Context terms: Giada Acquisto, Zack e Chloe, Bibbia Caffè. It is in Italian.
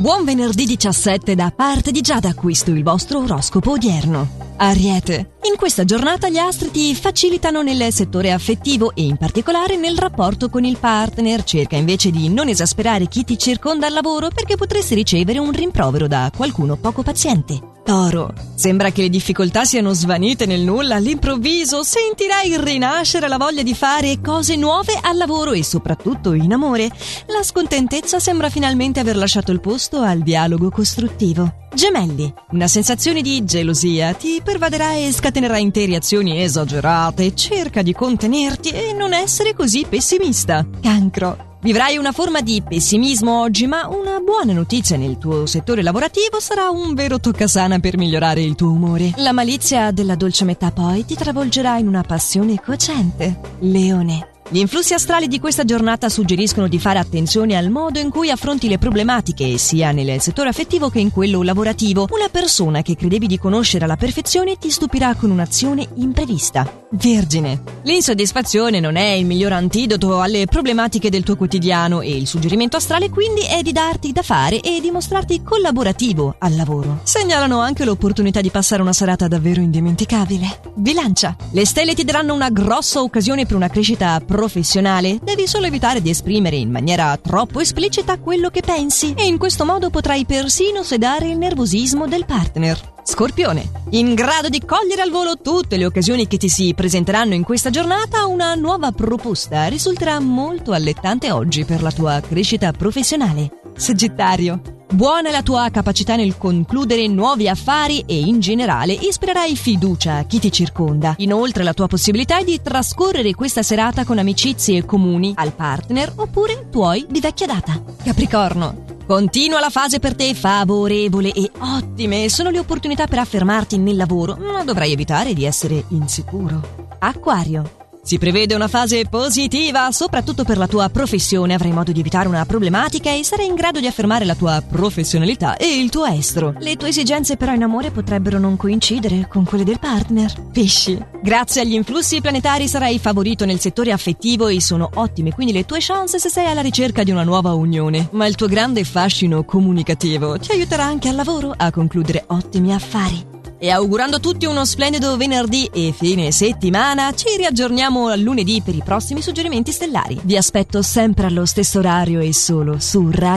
Buon venerdì 17 da parte di Giada Acquisto, il vostro oroscopo odierno. Ariete, in questa giornata gli astri ti facilitano nel settore affettivo e in particolare nel rapporto con il partner. Cerca invece di non esasperare chi ti circonda al lavoro perché potresti ricevere un rimprovero da qualcuno poco paziente. Toro, sembra che le difficoltà siano svanite nel nulla. All'improvviso sentirai rinascere la voglia di fare cose nuove al lavoro e soprattutto in amore. La scontentezza sembra finalmente aver lasciato il posto al dialogo costruttivo. Gemelli, una sensazione di gelosia ti pervaderà e scatenerà interi azioni esagerate. Cerca di contenerti e non essere così pessimista. Cancro, vivrai una forma di pessimismo oggi, ma una buona notizia nel tuo settore lavorativo sarà un vero toccasana per migliorare il tuo umore. La malizia della dolce metà poi ti travolgerà in una passione cocente. Leone, gli influssi astrali di questa giornata suggeriscono di fare attenzione al modo in cui affronti le problematiche, sia nel settore affettivo che in quello lavorativo. Una persona che credevi di conoscere alla perfezione ti stupirà con un'azione imprevista. Vergine, l'insoddisfazione non è il miglior antidoto alle problematiche del tuo quotidiano e il suggerimento astrale quindi è di darti da fare e di mostrarti collaborativo al lavoro. Segnalano anche l'opportunità di passare una serata davvero indimenticabile. Bilancia, le stelle ti daranno una grossa occasione per una crescita professionale, devi solo evitare di esprimere in maniera troppo esplicita quello che pensi e in questo modo potrai persino sedare il nervosismo del partner. Scorpione, in grado di cogliere al volo tutte le occasioni che ti si presenteranno in questa giornata, una nuova proposta risulterà molto allettante oggi per la tua crescita professionale. Sagittario, buona la tua capacità nel concludere nuovi affari e in generale ispirerai fiducia a chi ti circonda. Inoltre la tua possibilità è di trascorrere questa serata con amicizie comuni al partner oppure tuoi di vecchia data. Capricorno, continua la fase per te favorevole e ottime sono le opportunità per affermarti nel lavoro, ma dovrai evitare di essere insicuro. Acquario, si prevede una fase positiva, soprattutto per la tua professione. Avrai modo di evitare una problematica e sarai in grado di affermare la tua professionalità e il tuo estro. Le tue esigenze però in amore potrebbero non coincidere con quelle del partner. Pesci, grazie agli influssi planetari sarai favorito nel settore affettivo e sono ottime quindi le tue chance se sei alla ricerca di una nuova unione. Ma il tuo grande fascino comunicativo ti aiuterà anche al lavoro a concludere ottimi affari. E augurando a tutti uno splendido venerdì e fine settimana, ci riaggiorniamo al lunedì per i prossimi suggerimenti stellari. Vi aspetto sempre allo stesso orario e solo su Radio